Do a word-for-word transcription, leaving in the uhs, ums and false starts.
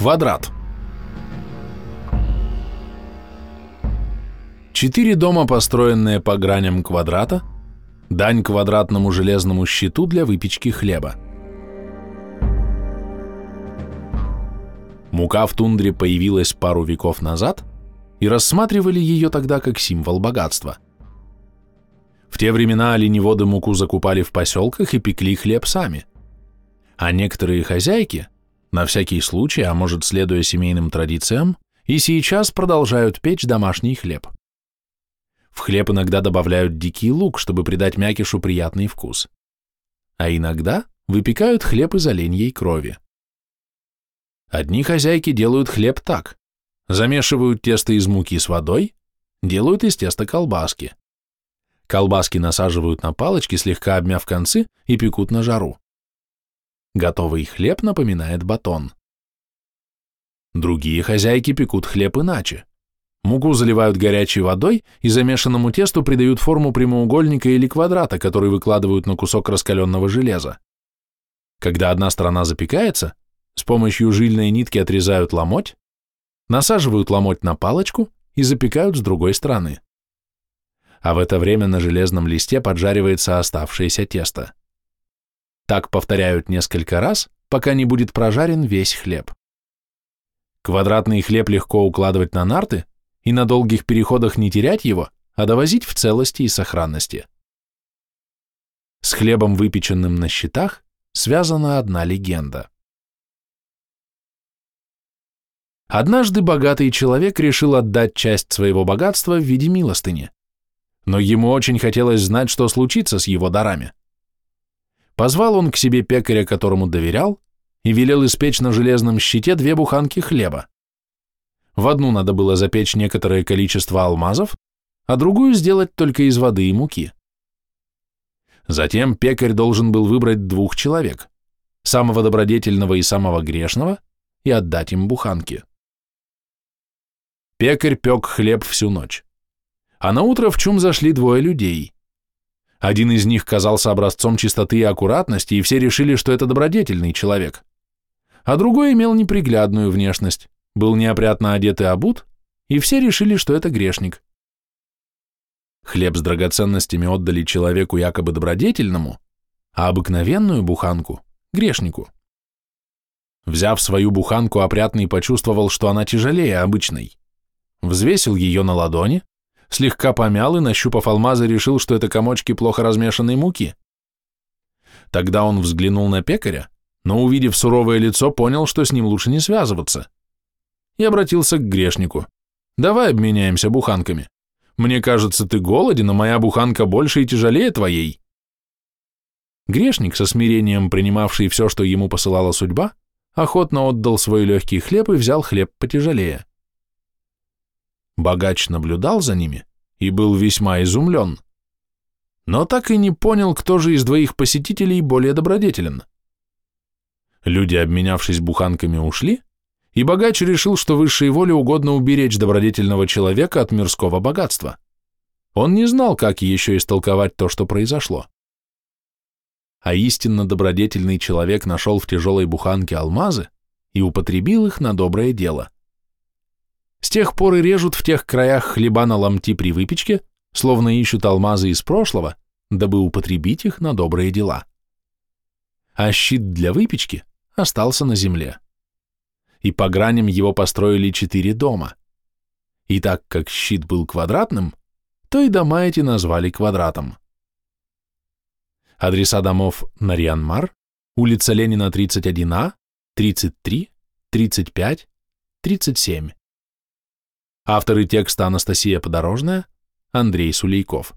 квадрат. Четыре дома, построенные по граням квадрата, дань квадратному железному щиту для выпечки хлеба. Мука в тундре появилась пару веков назад, и рассматривали ее тогда как символ богатства. В те времена оленеводы муку закупали в поселках и пекли хлеб сами, а некоторые хозяйки, на всякий случай, а может, следуя семейным традициям, и сейчас продолжают печь домашний хлеб. В хлеб иногда добавляют дикий лук, чтобы придать мякишу приятный вкус. А иногда выпекают хлеб из оленьей крови. Одни хозяйки делают хлеб так: замешивают тесто из муки с водой, делают из теста колбаски. Колбаски насаживают на палочки, слегка обмяв концы, и пекут на жару. Готовый хлеб напоминает батон. Другие хозяйки пекут хлеб иначе. Муку заливают горячей водой и замешанному тесту придают форму прямоугольника или квадрата, который выкладывают на кусок раскаленного железа. Когда одна сторона запекается, с помощью жильной нитки отрезают ломоть, насаживают ломоть на палочку и запекают с другой стороны. А в это время на железном листе поджаривается оставшееся тесто. Так повторяют несколько раз, пока не будет прожарен весь хлеб. Квадратный хлеб легко укладывать на нарты и на долгих переходах не терять его, а довозить в целости и сохранности. С хлебом, выпеченным на щитах, связана одна легенда. Однажды богатый человек решил отдать часть своего богатства в виде милостыни, но ему очень хотелось знать, что случится с его дарами. Позвал он к себе пекаря, которому доверял, и велел испечь на железном щите две буханки хлеба. В одну надо было запечь некоторое количество алмазов, а другую сделать только из воды и муки. Затем пекарь должен был выбрать двух человек, самого добродетельного и самого грешного, и отдать им буханки. Пекарь пек хлеб всю ночь, а наутро в чум зашли двое людей. Один из них казался образцом чистоты и аккуратности, и все решили, что это добродетельный человек, а другой имел неприглядную внешность, был неопрятно одет и обут, и все решили, что это грешник. Хлеб с драгоценностями отдали человеку якобы добродетельному, а обыкновенную буханку – грешнику. Взяв свою буханку, опрятный почувствовал, что она тяжелее обычной. Взвесил ее на ладони, слегка помял и, нащупав алмазы, решил, что это комочки плохо размешанной муки. Тогда он взглянул на пекаря, но, увидев суровое лицо, понял, что с ним лучше не связываться, и обратился к грешнику. «Давай обменяемся буханками. Мне кажется, ты голоден, а моя буханка больше и тяжелее твоей». Грешник, со смирением принимавший все, что ему посылала судьба, охотно отдал свой легкий хлеб и взял хлеб потяжелее. Богач наблюдал за ними и был весьма изумлен, но так и не понял, кто же из двоих посетителей более добродетелен. Люди, обменявшись буханками, ушли, и богач решил, что высшей воле угодно уберечь добродетельного человека от мирского богатства. Он не знал, как еще истолковать то, что произошло. А истинно добродетельный человек нашел в тяжелой буханке алмазы и употребил их на доброе дело. С тех пор и режут в тех краях хлеба на ломти при выпечке, словно ищут алмазы из прошлого, дабы употребить их на добрые дела. А щит для выпечки остался на земле. И по граням его построили четыре дома. И так как щит был квадратным, то и дома эти назвали квадратом. Адреса домов: Нарьян-Мар, улица Ленина, тридцать один А, тридцать три, тридцать пять, тридцать семь. Авторы текста: Анастасия Подорожная, Андрей Сулейков.